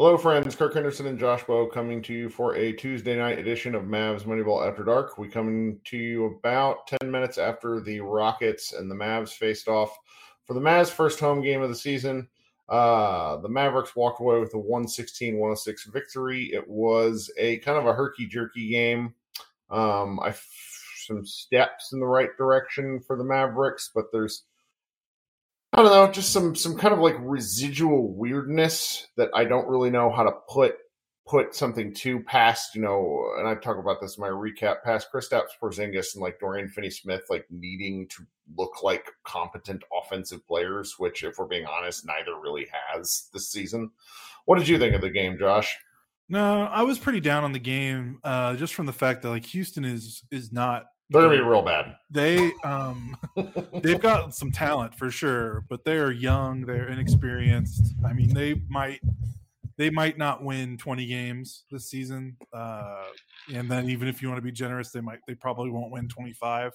Hello, friends. Kirk Henderson and Josh Bowe coming to you for a Tuesday night edition of Mavs Moneyball After Dark. We come to you about 10 minutes after the Rockets and the Mavs faced off for the Mavs' first home game of the season. The Mavericks walked away with a 116-106 victory. It was a kind of a herky-jerky game. Some steps in the right direction for the Mavericks, but there's just some kind of like residual weirdness that I don't really know how to put something to past, and I talk about this in my recap, past Kristaps Porzingis and like Dorian Finney-Smith, like needing to look like competent offensive players, which if we're being honest, neither really has this season. What did you think of the game, Josh? No, I was pretty down on the game just from the fact that like Houston is not. They're going to be real bad. They've got some talent for sure, but they are young. They're inexperienced. I mean, they might not win 20 games this season. And then even if you want to be generous, they probably won't win 25.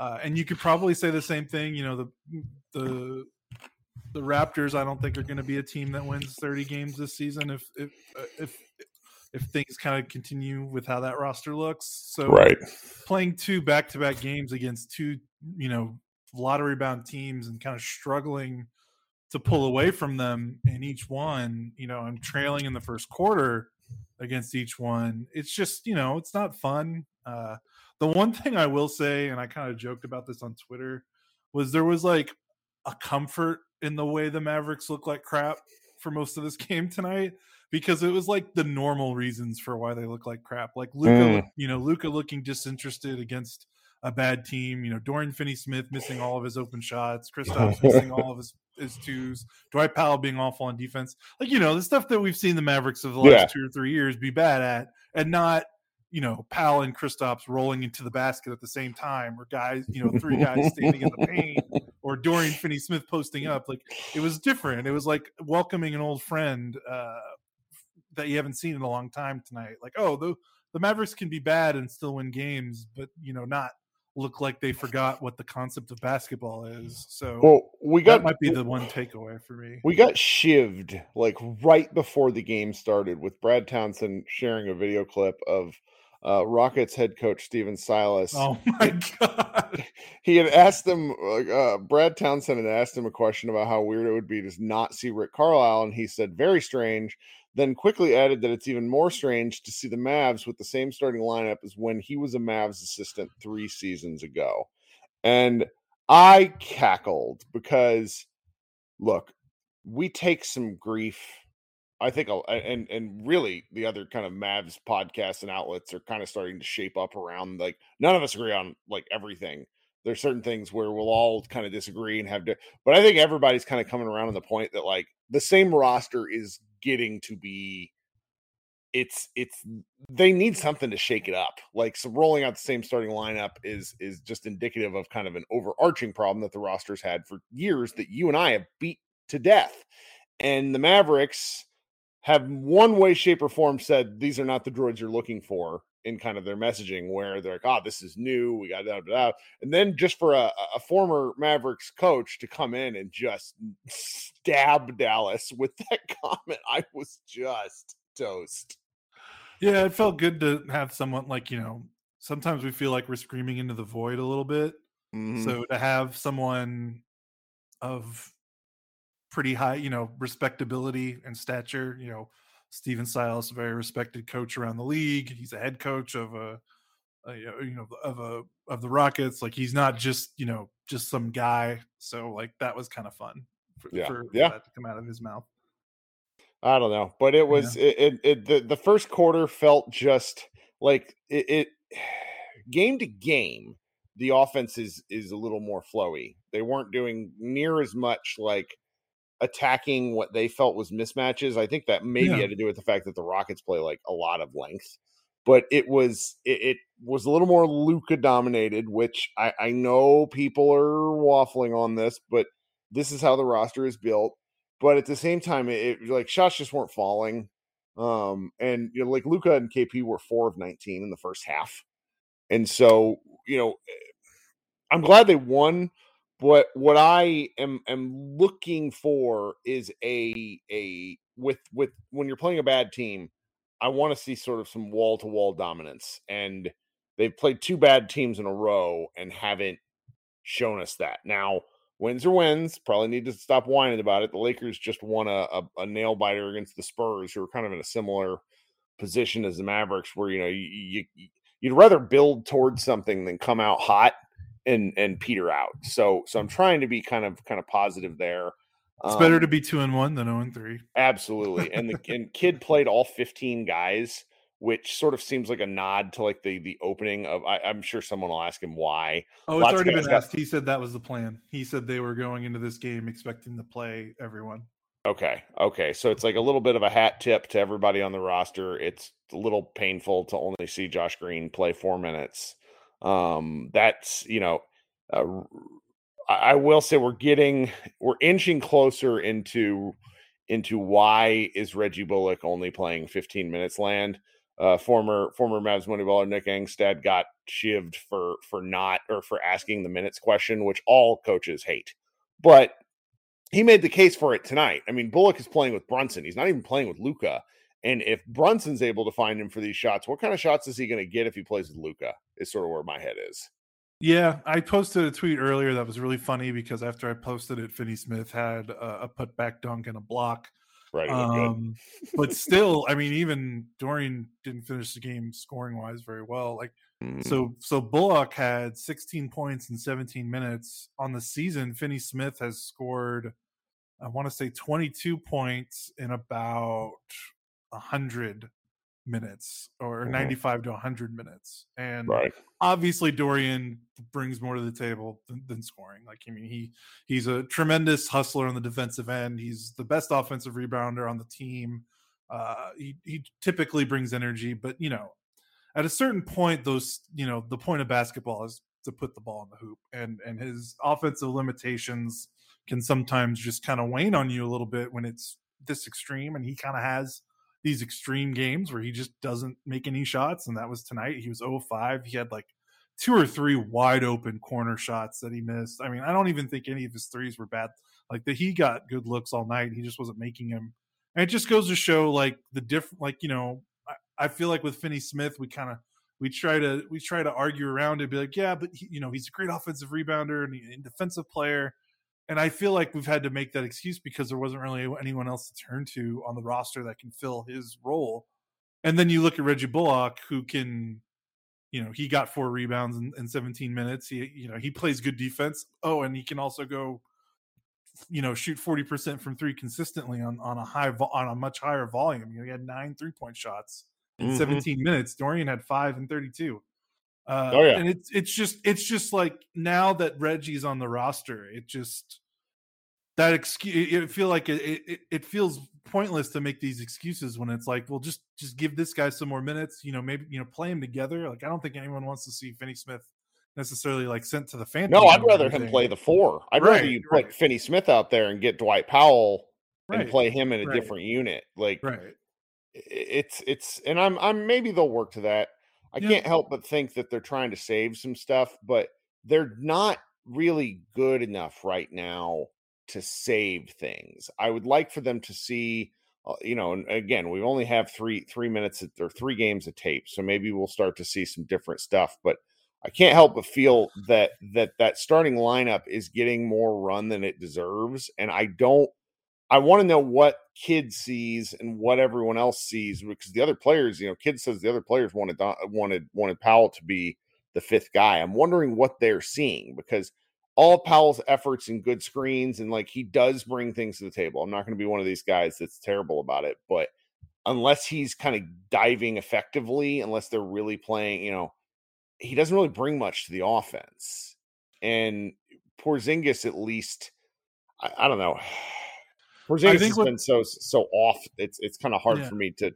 And you could probably say the same thing. The Raptors, I don't think, are going to be a team that wins 30 games this season if things kind of continue with how that roster looks. So right. Playing two back-to-back games against two, lottery-bound teams and kind of struggling to pull away from them in each one, I'm trailing in the first quarter against each one. It's just, it's not fun. The one thing I will say, and I kind of joked about this on Twitter, was there was like a comfort in the way the Mavericks look like crap for most of this game tonight. Because it was like the normal reasons for why they look like crap. Like Luka, Luka looking disinterested against a bad team. Dorian Finney-Smith missing all of his open shots. Kristaps missing all of his twos. Dwight Powell being awful on defense. Like, the stuff that we've seen the Mavericks of the last 2 or 3 years be bad at. And not, Powell and Kristaps rolling into the basket at the same time. Or guys, three guys standing in the paint. Or Dorian Finney-Smith posting up. Like, it was different. It was like welcoming an old friend that you haven't seen in a long time tonight. Like, oh, the Mavericks can be bad and still win games, but not look like they forgot what the concept of basketball is. So that might be the one takeaway for me. We got shivved like right before the game started with Brad Townsend sharing a video clip of Rockets head coach Stephen Silas. Oh my God! He had asked them, Brad Townsend had asked him a question about how weird it would be to not see Rick Carlisle, and he said, "Very strange." Then quickly added that it's even more strange to see the Mavs with the same starting lineup as when he was a Mavs assistant 3 seasons ago. And I cackled because, look, we take some grief. I think, and really the other kind of Mavs podcasts and outlets are kind of starting to shape up around, like, none of us agree on, like, everything. There's certain things where we'll all kind of disagree and have but I think everybody's kind of coming around on the point that, like, the same roster is getting to be, they need something to shake it up. Like, so rolling out the same starting lineup is just indicative of kind of an overarching problem that the roster's had for years that you and I have beat to death. And the Mavericks have one way, shape, or form said, these are not the droids you're looking for in kind of their messaging, where they're like, oh, this is new. We got it out. And then just for a former Mavericks coach to come in and just stab Dallas with that comment, I was just toast. Yeah, it felt good to have someone like, sometimes we feel like we're screaming into the void a little bit. Mm-hmm. So to have someone of pretty high, respectability and stature, Stephen Silas, a very respected coach around the league. He's a head coach of of the Rockets. Like, he's not just, just some guy. So, like, that was kind of fun for that to come out of his mouth. I don't know, but it was the first quarter felt just like it game to game. The offense is a little more flowy. They weren't doing near as much like attacking what they felt was mismatches. I think that maybe had to do with the fact that the Rockets play like a lot of length, but it was a little more Luka dominated, which I know people are waffling on this, but this is how the roster is built. But at the same time, it like shots just weren't falling. And like Luka and KP were 4 of 19 in the first half. And so, I'm glad they won. But what I am looking for is a with when you're playing a bad team, I want to see sort of some wall-to-wall dominance. And they've played two bad teams in a row and haven't shown us that. Now, wins are wins. Probably need to stop whining about it. The Lakers just won a nail-biter against the Spurs, who are kind of in a similar position as the Mavericks, where, you know, you'd rather build towards something than come out hot and peter out. So I'm trying to be kind of positive there. It's better to be 2-1 than 0-3. Absolutely. And the kid played all 15 guys, which sort of seems like a nod to like the opening of, I'm sure someone will ask him why. Oh, it's already been asked. He said that was the plan. He said they were going into this game expecting to play everyone. Okay. So it's like a little bit of a hat tip to everybody on the roster. It's a little painful to only see Josh Green play 4 minutes. That's, you know, I will say we're inching closer into why is Reggie Bullock only playing 15 minutes land. Former Mavs Moneyballer Nick Engstad got shivved for asking the minutes question, which all coaches hate, but he made the case for it tonight. I mean, Bullock is playing with Brunson. He's not even playing with Luka. And if Brunson's able to find him for these shots, what kind of shots is he going to get if he plays with Luka is sort of where my head is. Yeah, I posted a tweet earlier that was really funny because after I posted it, Finney-Smith had a putback dunk and a block. Right. But still, I mean, even Dorian didn't finish the game scoring-wise very well. Like, so Bullock had 16 points in 17 minutes on the season. Finney-Smith has scored, I want to say, 22 points in about 100 minutes or 95 to 100 minutes, and right. Obviously Dorian brings more to the table than scoring. Like, I mean, he's a tremendous hustler on the defensive end. He's the best offensive rebounder on the team. He typically brings energy, but you know, at a certain point, those, you know, the point of basketball is to put the ball in the hoop, and his offensive limitations can sometimes just kind of wane on you a little bit when it's this extreme, and he kind of has these extreme games where he just doesn't make any shots. And that was tonight. He was 0-5. He had like 2 or 3 wide open corner shots that he missed. I mean, I don't even think any of his threes were bad. Like, he got good looks all night. He just wasn't making them. And it just goes to show like the different, like, you know, I feel like with Finney-Smith, we try to argue around it, be like, yeah, but he, you know, he's a great offensive rebounder and defensive player. And I feel like we've had to make that excuse because there wasn't really anyone else to turn to on the roster that can fill his role. And then you look at Reggie Bullock, who can, you know, he got 4 rebounds in 17 minutes. He, you know, he plays good defense. Oh, and he can also go, you know, shoot 40% from 3 consistently on a much higher volume. You know, he had 9 3-point shots in 17 minutes. Dorian had 5 and 32. And it's just like, now that Reggie's on the roster, it just, that excuse, it feel like it feels pointless to make these excuses when it's like, well, just give this guy some more minutes, you know, maybe, you know, play him together. Like, I don't think anyone wants to see Finney-Smith necessarily like sent to the fan. No, I'd rather him play the 4. I'd rather you put Finney-Smith out there and get Dwight Powell and play him in a different unit. Like, it's, and I'm maybe they'll work to that. I can't help but think that they're trying to save some stuff, but they're not really good enough right now to save things. I would like for them to see, you know, and again, we only have three minutes or 3 games of tape, so maybe we'll start to see some different stuff. But I can't help but feel that starting lineup is getting more run than it deserves, and I want to know what Kid sees and what everyone else sees, because the other players, you know, Kid says the other players wanted Powell to be the 5th guy. I'm wondering what they're seeing, because all Powell's efforts and good screens and like, he does bring things to the table. I'm not going to be one of these guys that's terrible about it, but unless he's kind of diving effectively, unless they're really playing, you know, he doesn't really bring much to the offense. And Porzingis, at least, I don't know. Porzingis has been so off. It's kind of hard for me to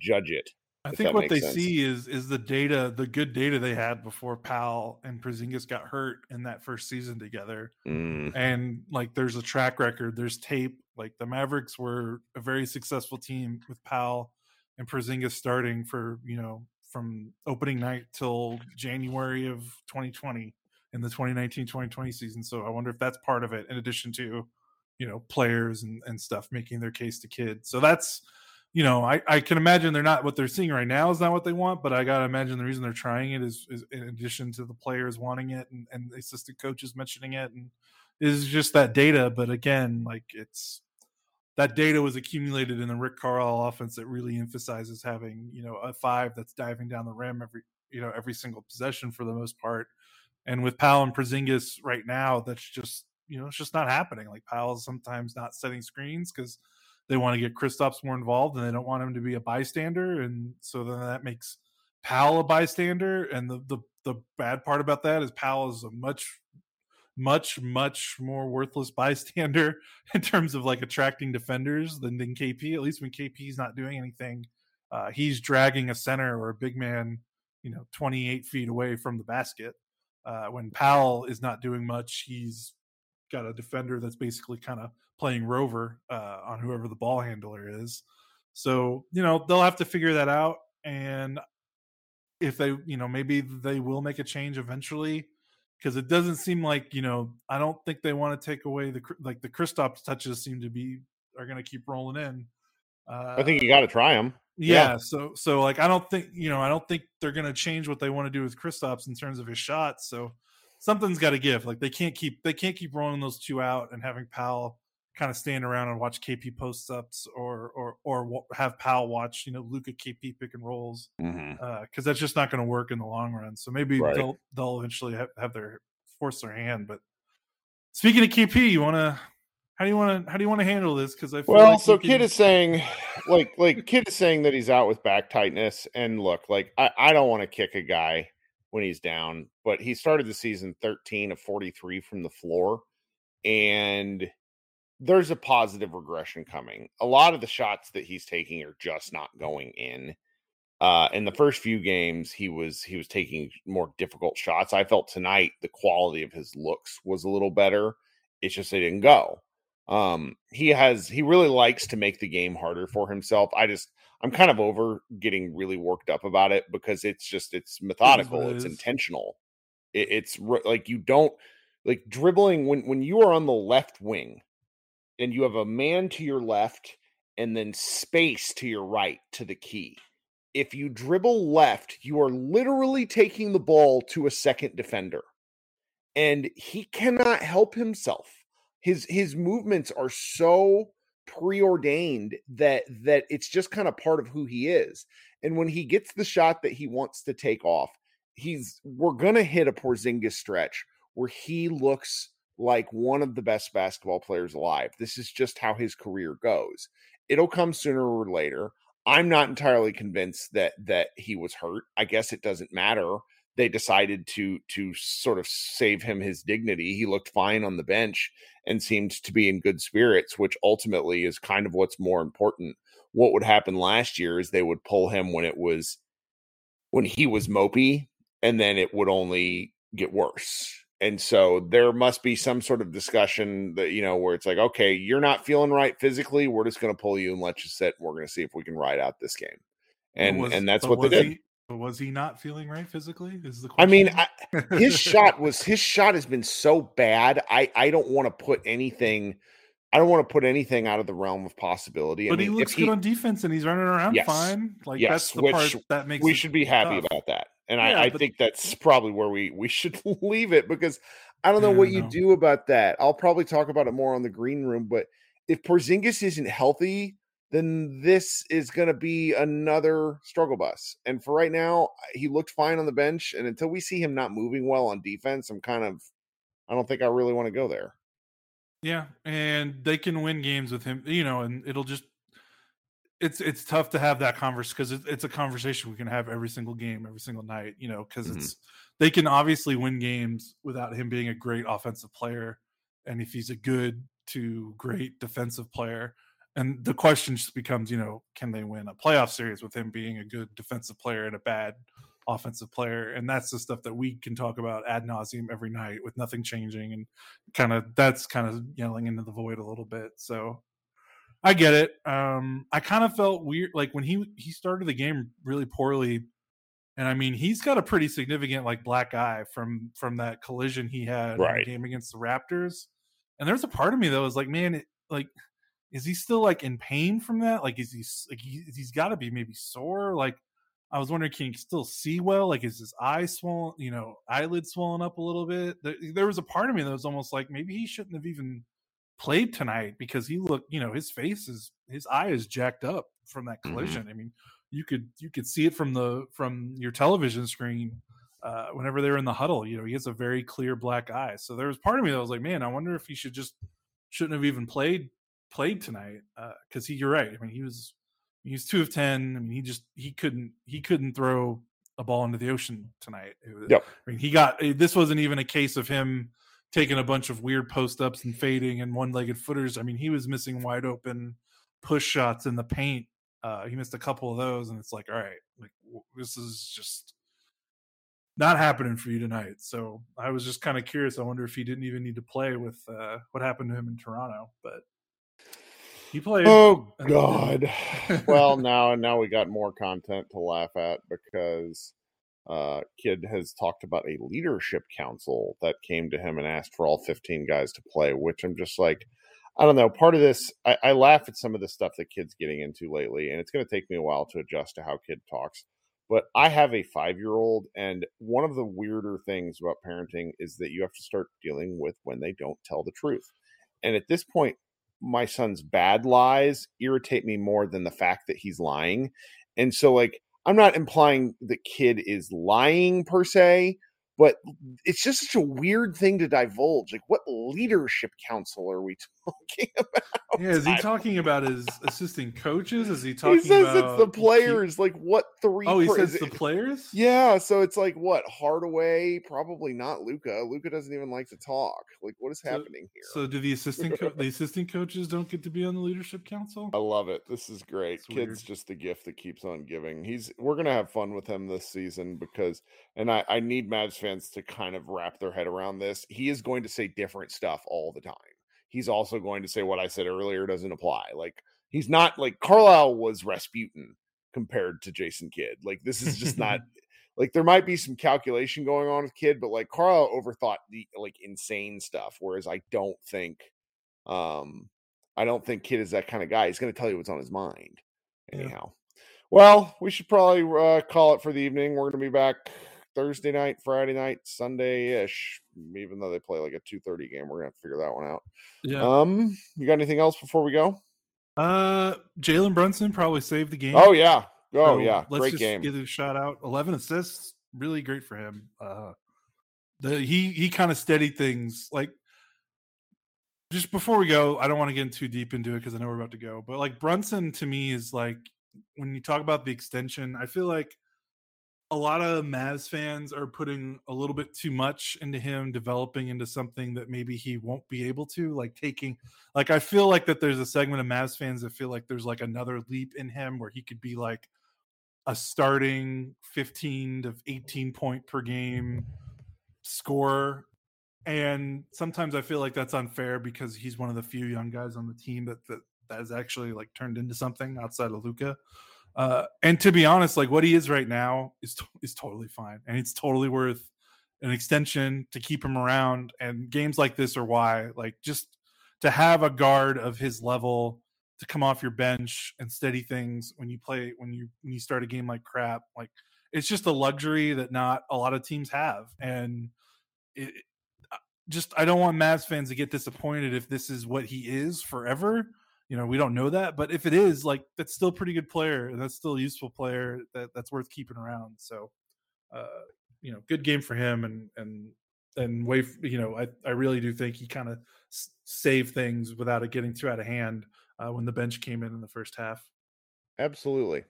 judge it. I think what they see is the data, the good data they had before Powell and Porzingis got hurt in that first season together. And like, there's a track record, there's tape. Like, the Mavericks were a very successful team with Powell and Porzingis starting for, you know, from opening night till January of 2020 in the 2019-2020 season. So I wonder if that's part of it, in addition to you know, players and stuff, making their case to kids. So that's, you know, I can imagine they're not, what they're seeing right now is not what they want, but I got to imagine the reason they're trying it is in addition to the players wanting it and the assistant coaches mentioning it, and is just that data. But again, like, it's, that data was accumulated in the Rick Carlisle offense that really emphasizes having, you know, a five that's diving down the rim every single possession for the most part. And with Powell and Porzingis right now, that's just, you know, it's just not happening. Like, Powell's sometimes not setting screens because they want to get Kristaps more involved and they don't want him to be a bystander. And so then that makes Powell a bystander. And the bad part about that is Powell is a much more worthless bystander in terms of like attracting defenders than KP. At least when KP's not doing anything, he's dragging a center or a big man, you know, 28 feet away from the basket. When Powell is not doing much, he's got a defender that's basically kind of playing rover on whoever the ball handler is. So, you know, they'll have to figure that out. And if they, you know, maybe they will make a change eventually, because it doesn't seem like, you know, I don't think they want to take away the Kristaps touches seem to be, are going to keep rolling in. I think you got to try them. Yeah. So like, I don't think they're going to change what they want to do with Kristaps in terms of his shots. So something's got to give. Like, they can't keep rolling those two out and having Powell kind of stand around and watch KP post ups or have Powell watch, you know, Luka KP pick and rolls. Mm-hmm. Cause that's just not going to work in the long run. So maybe right. they'll eventually have their force their hand. But speaking of KP, how do you want to handle this? Cause I feel Kid is saying that he's out with back tightness, and look, like, I don't want to kick a guy when he's down, but he started the season 13 of 43 from the floor, and there's a positive regression coming. A lot of the shots that he's taking are just not going in. In the first few games, he was taking more difficult shots. I felt tonight the quality of his looks was a little better. It's just they didn't go. He really likes to make the game harder for himself. I'm kind of over getting really worked up about it, because it's methodical. It's intentional. It's like you don't like dribbling when you are on the left wing, and you have a man to your left and then space to your right to the key. If you dribble left, you are literally taking the ball to a second defender, and he cannot help himself. His movements are so preordained that it's just kind of part of who he is. And when he gets the shot that he wants to take off, we're going to hit a Porzingis stretch where he looks like one of the best basketball players alive. This is just how his career goes. It'll come sooner or later. I'm not entirely convinced that he was hurt. I guess it doesn't matter. They decided to sort of save him his dignity. He looked fine on the bench and seemed to be in good spirits, which ultimately is kind of what's more important. What would happen last year is they would pull him when he was mopey, and then it would only get worse. And so there must be some sort of discussion that, you know, where it's like, okay, you're not feeling right physically. We're just going to pull you and let you sit. We're going to see if we can ride out this game. And that's what they did. But was he not feeling right physically? Is the question. I mean, his shot has been so bad. I don't want to put anything out of the realm of possibility. But he looks good on defense, and he's running around fine. Like, that's the part that makes we should be happy about that. And I think that's probably where we should leave it, because I don't know what you do about that. I'll probably talk about it more on the green room, but if Porzingis isn't healthy, then this is going to be another struggle bus. And for right now, he looked fine on the bench, and until we see him not moving well on defense, I don't think I really want to go there. Yeah, and they can win games with him, you know, and it'll just, it's tough to have that conversation, because it's a conversation we can have every single game, every single night, you know, because they can obviously win games without him being a great offensive player, and if he's a good to great defensive player. And the question just becomes, you know, can they win a playoff series with him being a good defensive player and a bad offensive player? And that's the stuff that we can talk about ad nauseum every night with nothing changing, and that's kind of yelling into the void a little bit. So I get it. I kind of felt weird, like when he started the game really poorly, and I mean, he's got a pretty significant like black eye from that collision he had in the game against the Raptors, And there's a part of me that was like, man, is he still like in pain from that? Like, is he like he's got to be maybe sore? Like, I was wondering, can he still see well? Like, is his eye swollen? You know, eyelid swollen up a little bit. There was a part of me that was almost like maybe he shouldn't have even played tonight because he looked, you know, his eye is jacked up from that collision. I mean, you could see it from your television screen whenever they're in the huddle. You know, he has a very clear black eye. So there was part of me that was like, man, I wonder if he shouldn't have even played tonight, because you're right. I mean, he was 2 of 10. I mean, he couldn't throw a ball into the ocean tonight. Yep. I mean, this wasn't even a case of him taking a bunch of weird post ups and fading and one-legged footers. I mean, he was missing wide open push shots in the paint. He missed a couple of those, and it's like, all right, like this is just not happening for you tonight. So I was just kind of curious. I wonder if he didn't even need to play with what happened to him in Toronto, but he played. Oh God! Well, now we got more content to laugh at because Kid has talked about a leadership council that came to him and asked for all 15 guys to play, which I'm just like, I don't know. Part of this, I laugh at some of the stuff that Kid's getting into lately, and it's going to take me a while to adjust to how Kid talks. But I have a 5-year-old, and one of the weirder things about parenting is that you have to start dealing with when they don't tell the truth. And at this point, my son's bad lies irritate me more than the fact that he's lying. And so, like, I'm not implying the Kid is lying per se, but it's just such a weird thing to divulge. Like, what leadership council are we talking about? Yeah, is he talking about his assistant coaches? Is he talking about... He says it's the players. Like, what three... Oh, he says the players? Yeah, so it's like, what, Hardaway? Probably not Luka. Luka doesn't even like to talk. Like, what is happening here? So do the assistant coaches don't get to be on the leadership council? I love it. This is great. It's Kid's weird. Just the gift that keeps on giving. We're going to have fun with him this season because... And I need Mavs fans to kind of wrap their head around this. He is going to say different stuff all the time. He's also going to say what I said earlier doesn't apply. Like, he's not like Carlisle was Rasputin compared to Jason Kidd. Like, this is just not like, there might be some calculation going on with Kidd, but like Carlisle overthought the like insane stuff. Whereas I don't think Kidd is that kind of guy. He's going to tell you what's on his mind anyhow. Yeah. Well, we should probably call it for the evening. We're going to be back Thursday night, Friday night, Sunday-ish, even though they play like a 2:30 game. We're going to have to figure that one out. Yeah. You got anything else before we go? Jalen Brunson probably saved the game. Oh, yeah. Oh, so yeah. Great game. Let's just get a shout out. 11 assists. Really great for him. He kind of steadied things. Like, just before we go, I don't want to get too deep into it because I know we're about to go. But, like, Brunson to me is like, when you talk about the extension, I feel like a lot of Mavs fans are putting a little bit too much into him developing into something that maybe he won't be able to, like taking, like, I feel like that there's a segment of Mavs fans that feel like there's like another leap in him where he could be like a starting 15 to 18 point per game scorer. And sometimes I feel like that's unfair because he's one of the few young guys on the team that has actually like turned into something outside of Luka. And to be honest, like what he is right now is totally fine, and it's totally worth an extension to keep him around. And games like this are why, like, just to have a guard of his level to come off your bench and steady things when you start a game like crap, like it's just a luxury that not a lot of teams have. And I don't want Mavs fans to get disappointed if this is what he is forever. You know, we don't know that, but if it is, like, that's still a pretty good player, and that's still a useful player that's worth keeping around. So, you know, good game for him, and way, you know, I really do think he kind of saved things without it getting too out of hand when the bench came in the first half. Absolutely.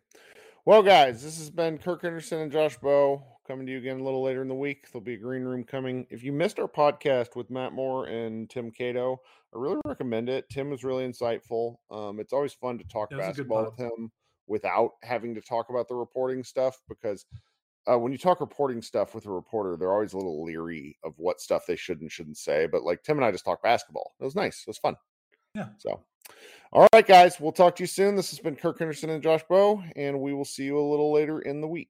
Well, guys, this has been Kirk Henderson and Josh Bowe coming to you again a little later in the week. There'll be a green room coming. If you missed our podcast with Matt Moore and Tim Cato, I really recommend it. Tim was really insightful. It's always fun to talk basketball with him without having to talk about the reporting stuff, because when you talk reporting stuff with a reporter, they're always a little leery of what stuff they should and shouldn't say. But like Tim and I just talked basketball. It was nice. It was fun. Yeah. So, all right, guys, we'll talk to you soon. This has been Kirk Henderson and Josh Bowe, and we will see you a little later in the week.